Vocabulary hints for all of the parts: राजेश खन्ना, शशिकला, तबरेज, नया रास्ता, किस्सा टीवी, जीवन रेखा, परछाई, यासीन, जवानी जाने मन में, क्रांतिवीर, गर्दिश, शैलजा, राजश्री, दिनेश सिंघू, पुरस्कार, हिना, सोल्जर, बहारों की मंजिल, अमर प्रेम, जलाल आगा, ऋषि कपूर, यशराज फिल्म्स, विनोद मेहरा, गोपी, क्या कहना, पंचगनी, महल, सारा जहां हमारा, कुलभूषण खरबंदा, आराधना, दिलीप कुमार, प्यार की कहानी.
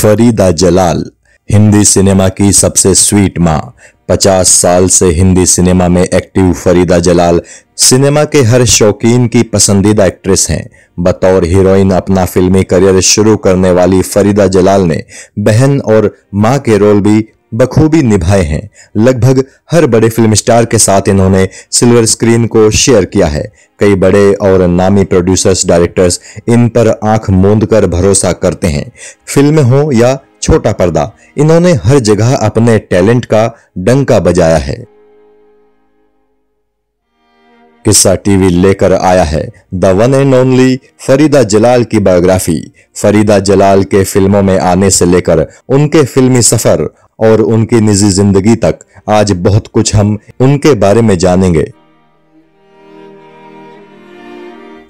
Farida Jalal, Hindi cinema की सबसे sweet मां। 50 साल से हिंदी सिनेमा में एक्टिव फरीदा जलाल सिनेमा के हर शौकीन की पसंदीदा एक्ट्रेस हैं। बतौर हीरोइन अपना फिल्मी करियर शुरू करने वाली फरीदा जलाल ने बहन और मां के रोल भी बखूबी निभाए हैं। लगभग हर बड़े फिल्म स्टार के साथ इन्होंने सिल्वर स्क्रीन को शेयर किया है। कई बड़े और नामी प्रोड्यूसर्स डायरेक्टर्स इन पर आंख मूंदकर भरोसा करते हैं। फिल्म हो या छोटा पर्दा, इन्होंने हर जगह अपने टैलेंट का डंका बजाया है। किस्सा टीवी लेकर आया है the one and only Farida Jalal की बायोग्राफी। फरीदा जलाल के फिल्मों में आने से लेकर उनके फिल्मी सफर और उनकी निजी जिंदगी तक आज बहुत कुछ हम उनके बारे में जानेंगे।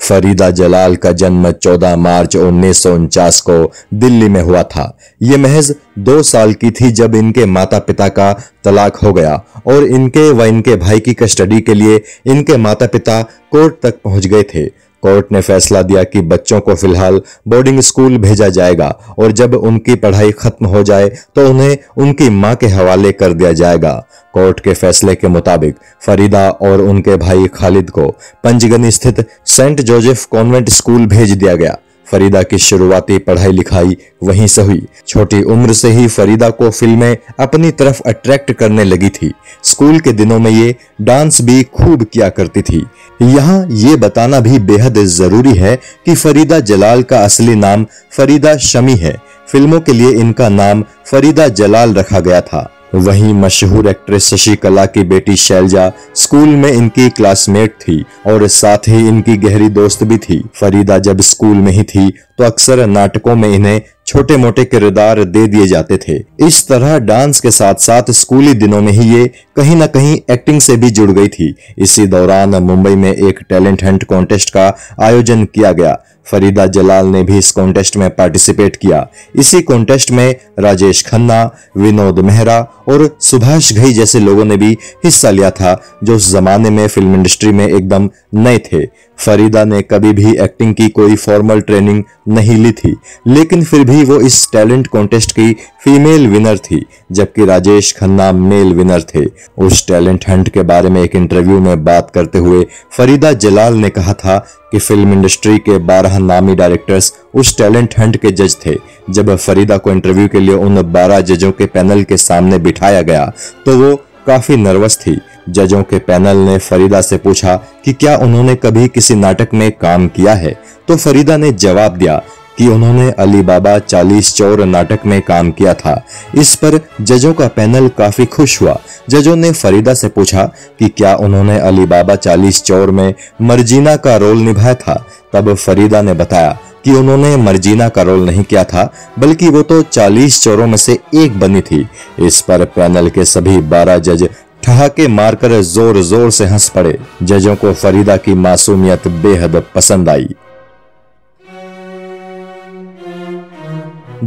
फरीदा जलाल का जन्म 14 मार्च 1949 को दिल्ली में हुआ था। ये महज 2 साल की थी जब इनके माता पिता का तलाक हो गया और इनके व इनके भाई की कस्टडी के लिए इनके माता पिता कोर्ट तक पहुंच गए थे। कोर्ट ने फैसला दिया कि बच्चों को फिलहाल बोर्डिंग स्कूल भेजा जाएगा और जब उनकी पढ़ाई खत्म हो जाए तो उन्हें उनकी मां के हवाले कर दिया जाएगा। कोर्ट के फैसले के मुताबिक फरीदा और उनके भाई खालिद को पंचगनी स्थित सेंट जोसेफ कॉन्वेंट स्कूल भेज दिया गया। फरीदा की शुरुआती पढ़ाई लिखाई वहीं से हुई। छोटी उम्र से ही फरीदा को फिल्में अपनी तरफ अट्रैक्ट करने लगी थी। स्कूल के दिनों में ये डांस भी खूब किया करती थी। यहाँ ये बताना भी बेहद जरूरी है कि फरीदा जलाल का असली नाम फरीदा शमी है। फिल्मों के लिए इनका नाम फरीदा जलाल रखा गया था। वहीं मशहूर एक्ट्रेस शशिकला की बेटी शैलजा स्कूल में इनकी क्लासमेट थी और साथ ही इनकी गहरी दोस्त भी थी। फरीदा जब स्कूल में ही थी तो अक्सर नाटकों में इन्हें छोटे मोटे किरदार दे दिए जाते थे। इस तरह डांस के साथ साथ स्कूली दिनों में ही ये कहीं ना कहीं एक्टिंग से भी जुड़ गई थी। इसी दौरान मुंबई में एक टैलेंट हंट कॉन्टेस्ट का आयोजन किया गया। फरीदा जलाल ने भी इस कॉन्टेस्ट में पार्टिसिपेट किया। इसी कॉन्टेस्ट में राजेश खन्ना, विनोद मेहरा और सुभाष घई जैसे लोगों ने भी हिस्सा लिया था, जो उस जमाने में फिल्म इंडस्ट्री में एकदम नए थे। फरीदा ने कभी भी एक्टिंग की कोई फॉर्मल ट्रेनिंग नहीं ली थी, लेकिन फिर भी वो इस टैलेंट कॉन्टेस्ट की फीमेल विनर थी, जबकि राजेश खन्ना मेल विनर थे। उस टैलेंट हंट के बारे में एक इंटरव्यू में बात करते हुए फरीदा जलाल ने कहा था कि फिल्म इंडस्ट्री के 12 नामी डायरेक्टर्स उस टैलेंट हंट के जज थे। जब फरीदा को इंटरव्यू के लिए उन 12 जजों के पैनल के सामने बिठाया गया तो वो काफी नर्वस थी। जजों के पैनल ने फरीदा से पूछा कि क्या उन्होंने कभी किसी नाटक में काम किया है, तो फरीदा ने जवाब दिया कि उन्होंने अली बाबा 40 चोर नाटक में काम किया था। इस पर जजों का पैनल काफी खुश हुआ। जजों ने फरीदा से पूछा कि क्या उन्होंने अली बाबा 40 चोर में मर्जीना का रोल निभाया था, तब फरीदा ने बताया कि उन्होंने मर्जीना का रोल नहीं किया था, बल्कि वो तो 40 चोरों में से एक बनी थी। इस पर पैनल के सभी 12 जज ठहाके मारकर जोर जोर से हंस पड़े। जजों को फरीदा की मासूमियत बेहद पसंद आई।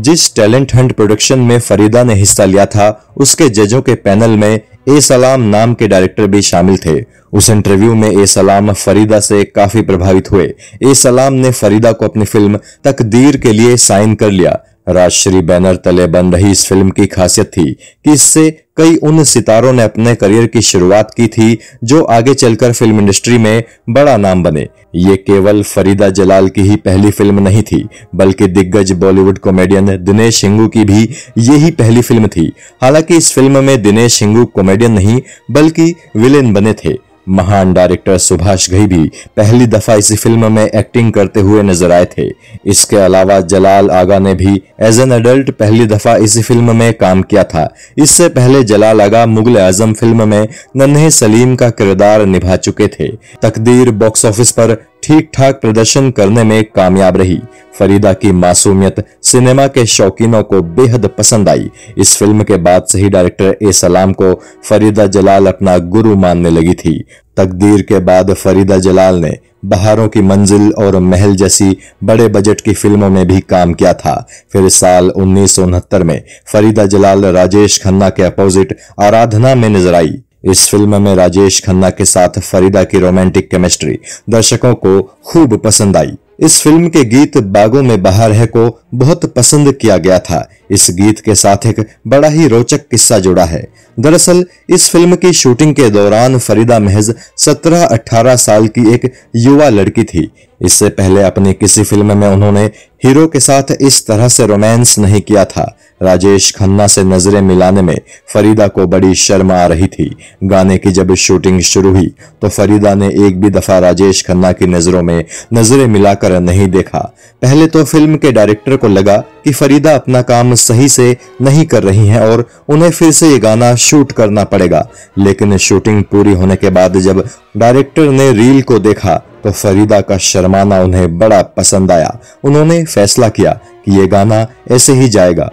जिस टैलेंट हंट प्रोडक्शन में फरीदा ने हिस्सा लिया था, उसके जजों के पैनल में ए सलाम नाम के डायरेक्टर भी शामिल थे। उस इंटरव्यू में ए सलाम फरीदा से काफी प्रभावित हुए। ए सलाम ने फरीदा को अपनी फिल्म तकदीर के लिए साइन कर लिया। राजश्री बैनर तले बन रही इस फिल्म की खासियत थी कि इससे कई उन सितारों ने अपने करियर की शुरुआत की थी जो आगे चलकर फिल्म इंडस्ट्री में बड़ा नाम बने। ये केवल फरीदा जलाल की ही पहली फिल्म नहीं थी, बल्कि दिग्गज बॉलीवुड कॉमेडियन दिनेश सिंघू की भी यही पहली फिल्म थी। हालांकि इस फिल्म में दिनेश सिंघू कॉमेडियन नहीं बल्कि विलेन बने थे। महान डायरेक्टर सुभाष घई भी पहली दफा इसी फिल्म में एक्टिंग करते हुए नजर आए थे। इसके अलावा जलाल आगा ने भी एज एन एडल्ट पहली दफा इसी फिल्म में काम किया था। इससे पहले जलाल आगा मुगल आजम फिल्म में नन्हे सलीम का किरदार निभा चुके थे। तकदीर बॉक्स ऑफिस पर ठीक ठाक प्रदर्शन करने में कामयाब रही। फरीदा की मासूमियत सिनेमा के शौकीनों को बेहद पसंद आई। इस फिल्म के बाद से ही डायरेक्टर ए सलाम को फरीदा जलाल अपना गुरु मानने लगी थी। तकदीर के बाद फरीदा जलाल ने बहारों की मंजिल और महल जैसी बड़े बजट की फिल्मों में भी काम किया था। फिर साल 1969 में फरीदा जलाल राजेश खन्ना के अपोजिट आराधना में नजर आई। इस फिल्म में राजेश खन्ना के साथ फरीदा की रोमांटिक केमिस्ट्री दर्शकों को खूब पसंद आई। इस फिल्म के गीत बागों में बहार है को बहुत पसंद किया गया था। इस गीत के साथ एक बड़ा ही रोचक किस्सा जुड़ा है। दरअसल इस फिल्म की शूटिंग के दौरान फरीदा महज 17-18 साल की एक युवा लड़की थी। इससे पहले अपनी किसी फिल्म में उन्होंने हीरो के साथ इस तरह से रोमांस नहीं किया था। राजेश खन्ना से नजरें मिलाने में फरीदा को बड़ी शर्म आ रही थी। गाने की जब शूटिंग शुरू हुई तो फरीदा ने एक भी दफा राजेश खन्ना की नजरों में नजरें मिलाकर नहीं देखा। पहले तो फिल्म के डायरेक्टर को लगा कि फरीदा अपना काम सही से नहीं कर रही हैं और उन्हें फिर से ये गाना शूट करना पड़ेगा। लेकिन शूटिंग पूरी होने के बाद जब डायरेक्टर ने रील को देखा तो फरीदा का शर्माना उन्हें बड़ा पसंद आया। उन्होंने फैसला किया कि ये गाना ऐसे ही जाएगा।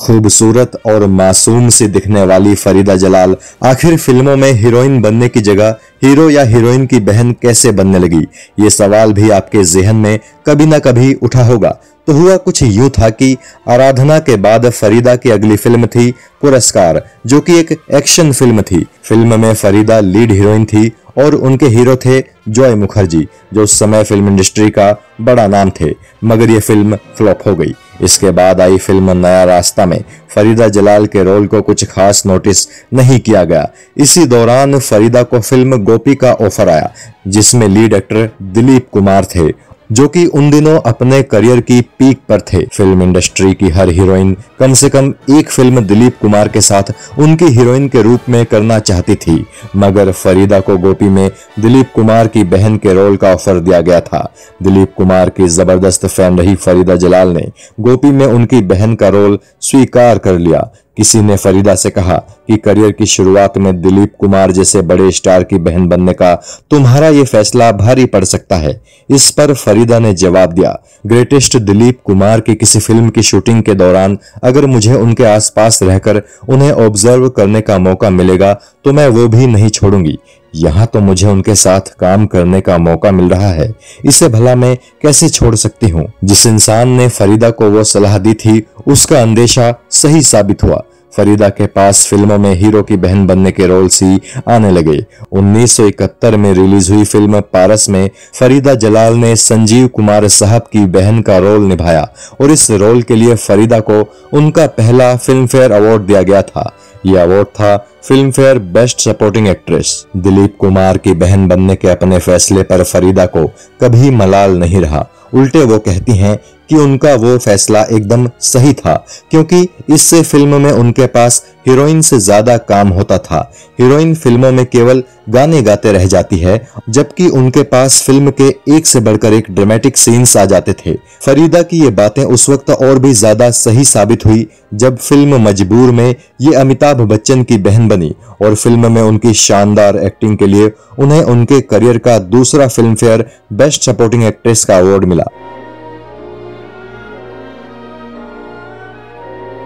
खूबसूरत और मासूम सी दिखने वाली फरीदा जलाल आखिर फिल्मों में हीरोइन बनने की जगह हीरो या हीरोइन की बहन कैसे बनने लगी? ये सवाल भी आपके जहन में कभी ना कभी उठा होगा। तो हुआ कुछ यूं था कि आराधना के बाद फरीदा की अगली फिल्म थी पुरस्कार, जो कि एक एक्शन फिल्म थी। फिल्म में फरीदा लीड हीरोइन थी और उनके हीरो थे जॉय मुखर्जी, जो उस समय फिल्म इंडस्ट्री का बड़ा नाम थे। मगर ये फिल्म फ्लॉप हो गई। इसके बाद आई फिल्म नया रास्ता में फरीदा जलाल के रोल को कुछ खास नोटिस नहीं किया गया। इसी दौरान फरीदा को फिल्म गोपी का ऑफर आया, जिसमें लीड एक्टर दिलीप कुमार थे, जो कि उन दिनों अपने करियर की पीक पर थे। फिल्म इंडस्ट्री की हर हीरोइन कम से कम एक फिल्म दिलीप कुमार के साथ उनकी हीरोइन के रूप में करना चाहती थी। मगर फरीदा को गोपी में दिलीप कुमार की बहन के रोल का ऑफर दिया गया था। दिलीप कुमार की जबरदस्त फैन रही फरीदा जलाल ने गोपी में उनकी बहन का रोल स्वीकार कर लिया। किसी ने फरीदा से कहा कि करियर की शुरुआत में दिलीप कुमार जैसे बड़े स्टार की बहन बनने का तुम्हारा ये फैसला भारी पड़ सकता है। इस पर फरीदा ने जवाब दिया, ग्रेटेस्ट दिलीप कुमार की किसी फिल्म की शूटिंग के दौरान अगर मुझे उनके आसपास रहकर उन्हें ऑब्जर्व करने का मौका मिलेगा तो मैं वो भी नहीं छोड़ूंगी। यहाँ तो मुझे उनके साथ काम करने का मौका मिल रहा है, इसे भला मैं कैसे छोड़ सकती हूँ। जिस इंसान ने फरीदा को वो सलाह दी थी उसका अंदेशा सही साबित हुआ। फरीदा के पास फिल्मों में हीरो की बहन बनने के रोल सी आने लगे। 1971 में रिलीज हुई फिल्म पारस में फरीदा जलाल ने संजीव कुमार साहब की बहन का रोल निभाया और इस रोल के लिए फरीदा को उनका पहला फिल्म फेयर अवार्ड दिया गया था। यह अवार्ड था Filmfare best supporting actress. दिलीप कुमार की बहन बनने के अपने फैसले पर फरीदा को कभी मलाल नहीं रहा। उल्टे वो कहती हैं कि उनका वो फैसला एकदम सही था, क्योंकि इससे फिल्म में उनके पास हीरोइन से ज्यादा काम होता था। हीरोइन फिल्मों में केवल गाने गाते रह जाती है, जबकि उनके पास फिल्म के एक से बढ़कर एक ड्रामेटिक सीन्स आ जाते थे। फरीदा की ये बातें उस वक्त और भी ज्यादा सही साबित हुई जब फिल्म मजबूर में ये अमिताभ बच्चन की बहन बनी और फिल्म में उनकी शानदार एक्टिंग के लिए उन्हें उनके करियर का दूसरा Filmfare best supporting actress का अवार्ड मिला।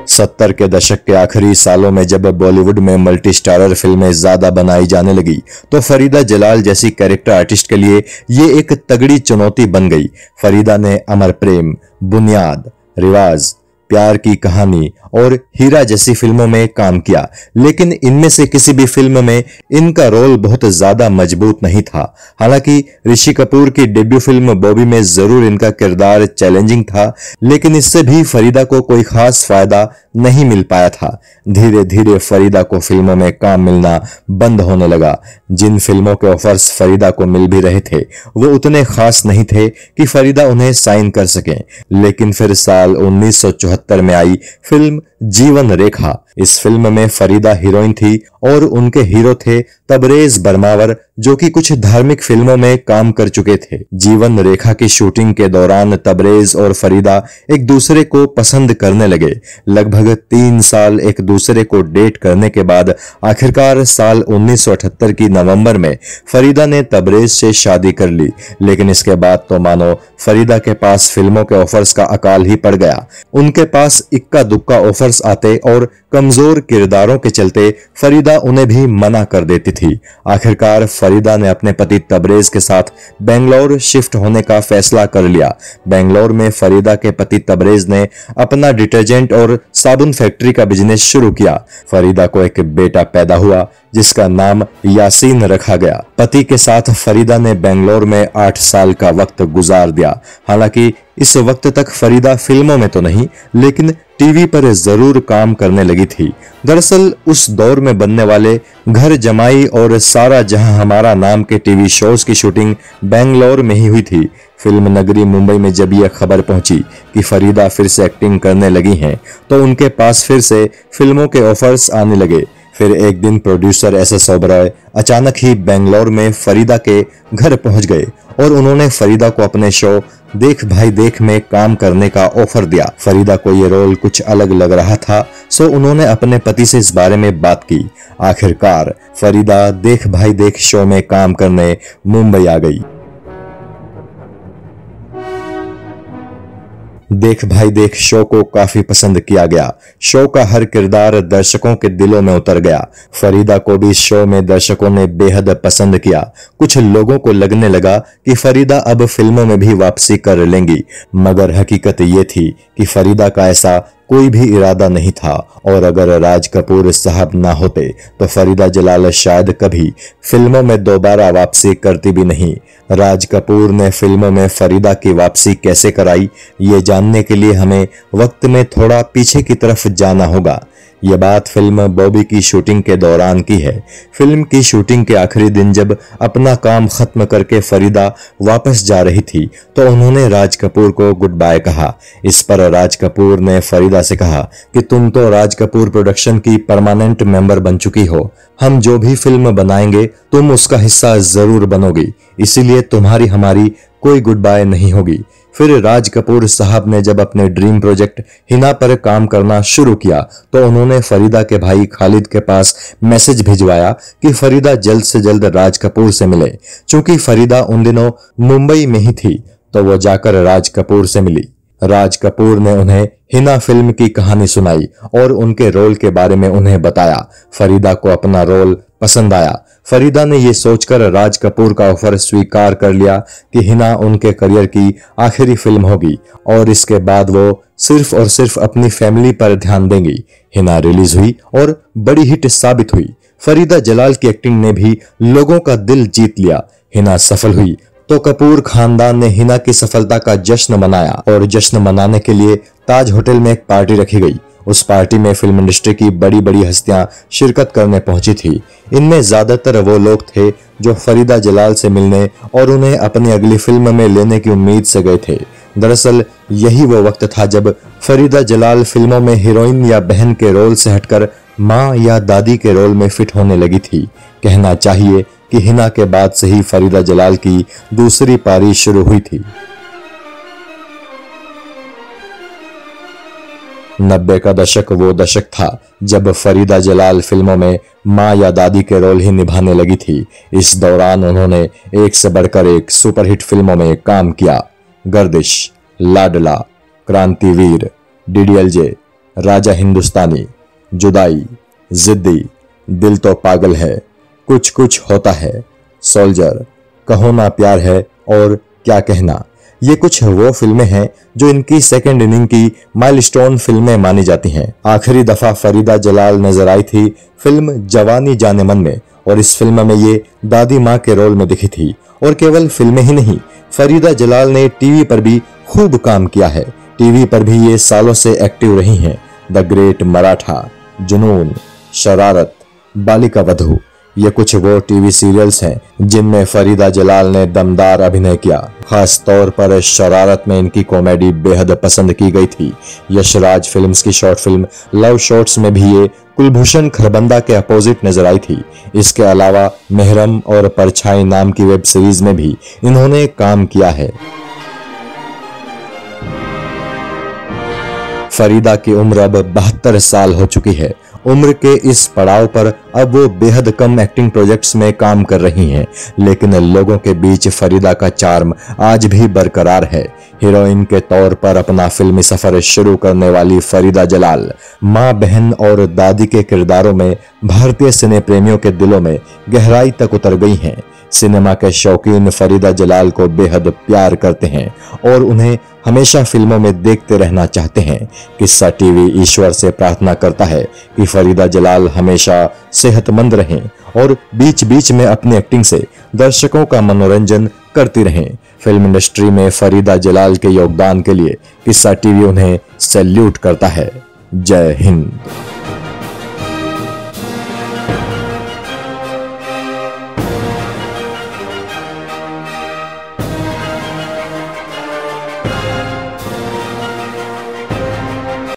70 के दशक के आखिरी सालों में जब बॉलीवुड में मल्टी स्टारर फिल्में ज्यादा बनाई जाने लगी तो फरीदा जलाल जैसी कैरेक्टर आर्टिस्ट के लिए ये एक तगड़ी चुनौती बन गई। फरीदा ने अमर प्रेम, बुनियाद, रिवाज, प्यार की कहानी और हीरा जैसी फिल्मों में काम किया, लेकिन इनमें से किसी भी फिल्म में इनका रोल बहुत ज्यादा मजबूत नहीं था। हालांकि ऋषि कपूर की डेब्यू फिल्म बॉबी में जरूर इनका किरदार चैलेंजिंग था, लेकिन इससे भी फरीदा को कोई खास फायदा नहीं मिल पाया था। धीरे धीरे फरीदा को फिल्मों में काम मिलना बंद होने लगा। जिन फिल्मों के ऑफर्स फरीदा को मिल भी रहे थे वो उतने खास नहीं थे कि फरीदा उन्हें साइन कर सकें। लेकिन फिर साल 1974 में आई फिल्म जीवन रेखा। इस फिल्म में फरीदा हीरोइन थी और उनके हीरो थे तबरेज बर्मावर, जो कि कुछ धार्मिक फिल्मों में काम कर चुके थे। जीवन रेखा की शूटिंग के दौरान तबरेज और फरीदा एक दूसरे को पसंद करने लगे। लगभग 3 साल एक दूसरे को डेट करने के बाद आखिरकार साल 1978 की नवंबर में फरीदा ने तबरेज से शादी कर ली। लेकिन इसके बाद तो मानो फरीदा के पास फिल्मों के ऑफर्स का अकाल ही पड़ गया। उनके पास इक्का दुक्का ऑफर्स आते और कमजोर किरदारों के चलते फरीदा उन्हें भी मना कर देती थी। आखिरकार फरीदा ने अपने पति तबरेज के साथ बेंगलोर शिफ्ट होने का फैसला कर लिया। बेंगलोर में फरीदा के पति तबरेज ने अपना डिटर्जेंट और साबुन फैक्ट्री का बिजनेस शुरू किया। फरीदा को एक बेटा पैदा हुआ जिसका नाम यासीन रखा गया। पति के साथ फरीदा ने बेंगलोर में 8 साल का वक्त गुजार दिया। हालांकि इस वक्त तक फरीदा फिल्मों में तो नहीं लेकिन टीवी पर जरूर काम करने लगी थी। दरअसल उस दौर में बनने वाले घर जमाई और सारा जहां हमारा नाम के टीवी शोज की शूटिंग बेंगलोर में ही हुई थी। फिल्म नगरी मुंबई में जब यह खबर पहुंची कि फरीदा फिर से एक्टिंग करने लगी हैं तो उनके पास फिर से फिल्मों के ऑफर्स आने लगे। फिर एक दिन प्रोड्यूसर एस ओबराय अचानक ही बेंगलोर में फरीदा के घर पहुंच गए और उन्होंने फरीदा को अपने शो देख भाई देख में काम करने का ऑफर दिया। फरीदा को ये रोल कुछ अलग लग रहा था, सो उन्होंने अपने पति से इस बारे में बात की। आखिरकार फरीदा देख भाई देख शो में काम करने मुंबई आ गई। देख भाई देख शो को काफी पसंद किया गया। शो का हर किरदार दर्शकों के दिलों में उतर गया। फरीदा को भी शो में दर्शकों ने बेहद पसंद किया। कुछ लोगों को लगने लगा कि फरीदा अब फिल्मों में भी वापसी कर लेंगी, मगर हकीकत ये थी कि फरीदा का ऐसा कोई भी इरादा नहीं था और अगर राज कपूर साहब ना होते तो फरीदा जलाल शायद कभी फिल्मों में दोबारा वापसी करती भी नहीं। राज कपूर ने फिल्मों में फरीदा की वापसी कैसे कराई, ये जानने के लिए हमें वक्त में थोड़ा पीछे की तरफ जाना होगा। यह बात फिल्म बॉबी की शूटिंग के दौरान की है। फिल्म की शूटिंग के आखिरी दिन जब अपना काम खत्म करके फरीदा वापस जा रही थी तो उन्होंने राज कपूर को गुड बाय कहा। इस पर राज कपूर ने फरीदा से कहा कि तुम तो राज कपूर प्रोडक्शन की परमानेंट मेंबर बन चुकी हो, हम जो भी फिल्म बनाएंगे तुम उसका हिस्सा जरूर बनोगी, इसीलिए तुम्हारी हमारी कोई गुड बाय नहीं होगी। फिर राज कपूर साहब ने जब अपने ड्रीम प्रोजेक्ट हिना पर काम करना शुरू किया तो उन्होंने फरीदा के भाई खालिद के पास मैसेज भिजवाया कि फरीदा जल्द से जल्द राज कपूर से मिले। चूंकि फरीदा उन दिनों मुंबई में ही थी तो वो जाकर राज कपूर से मिली। राज कपूर ने उन्हें हिना फिल्म की कहानी सुनाई और उनके रोल के बारे में उन्हें बताया। फरीदा को अपना रोल पसंद आया। फरीदा ने यह सोचकर राज कपूर का ऑफर स्वीकार कर लिया कि हिना उनके करियर की आखिरी फिल्म होगी और इसके बाद वो सिर्फ और सिर्फ अपनी फैमिली पर ध्यान देंगी। हिना रिलीज हुई और बड़ी हिट साबित हुई। फरीदा जलाल की एक्टिंग ने भी लोगों का दिल जीत लिया। हिना सफल हुई तो कपूर खानदान ने हिना की सफलता का जश्न मनाया और जश्न मनाने के लिए ताज होटल में एक पार्टी रखी गई। उस पार्टी में फिल्म इंडस्ट्री की बड़ी बड़ी हस्तियां शिरकत करने पहुंची थी। इनमें ज्यादातर वो लोग थे जो फरीदा जलाल से मिलने और उन्हें अपनी अगली फिल्म में लेने की उम्मीद से गए थे। दरअसल यही वो वक्त था जब फरीदा जलाल फिल्मों में हीरोइन या बहन के रोल से हटकर माँ या दादी के रोल में फिट होने लगी थी। कहना चाहिए कि हिना के बाद से ही फरीदा जलाल की दूसरी पारी शुरू हुई थी। 90 का दशक वो दशक था जब फरीदा जलाल फिल्मों में माँ या दादी के रोल ही निभाने लगी थी। इस दौरान उन्होंने एक से बढ़कर एक सुपरहिट फिल्मों में काम किया। गर्दिश, लाडला, क्रांतिवीर, डीडीएलजे, राजा हिंदुस्तानी, जुदाई, जिद्दी, दिल तो पागल है, कुछ कुछ होता है, सोल्जर, कहो ना प्यार है और क्या कहना। ये कुछ वो फिल्में हैं जो इनकी सेकेंड इनिंग की माइलस्टोन फिल्में मानी जाती हैं। आखिरी दफा फरीदा जलाल नजर आई थी फिल्म जवानी जाने मन में और इस फिल्म में ये दादी माँ के रोल में दिखी थी। और केवल फिल्में ही नहीं, फरीदा जलाल ने टीवी पर भी खूब काम किया है। टीवी पर भी ये सालों से एक्टिव रही हैं। द ग्रेट मराठा, जुनून, शरारत, बालिका वधू, ये कुछ वो टीवी सीरियल्स हैं जिनमें फरीदा जलाल ने दमदार अभिनय किया। खास तौर पर शरारत में इनकी कॉमेडी बेहद पसंद की गई थी। यशराज फिल्म्स की शॉर्ट फिल्म लव शॉट्स में भी ये कुलभूषण खरबंदा के अपोजिट नजर आई थी। इसके अलावा महरम और परछाई नाम की वेब सीरीज में भी इन्होंने काम किया है। फरीदा की उम्र अब 72 साल हो चुकी है। उम्र के इस पड़ाव पर अब वो बेहद कम एक्टिंग प्रोजेक्ट्स में काम कर रही हैं, लेकिन लोगों के बीच फरीदा का चार्म आज भी बरकरार है। हीरोइन के तौर पर अपना फिल्मी सफर शुरू करने वाली फरीदा जलाल माँ, बहन और दादी के किरदारों में भारतीय सिने प्रेमियों के दिलों में गहराई तक उतर गई हैं। सिनेमा के शौकीन फरीदा जलाल को बेहद प्यार करते हैं और उन्हें हमेशा फिल्मों में देखते रहना चाहते हैं। किस्सा टीवी ईश्वर से प्रार्थना करता है कि फरीदा जलाल हमेशा सेहतमंद रहें और बीच बीच में अपनी एक्टिंग से दर्शकों का मनोरंजन करती रहें। फिल्म इंडस्ट्री में फरीदा जलाल के योगदान के लिए किस्सा टीवी उन्हें सैल्यूट करता है। जय हिंद।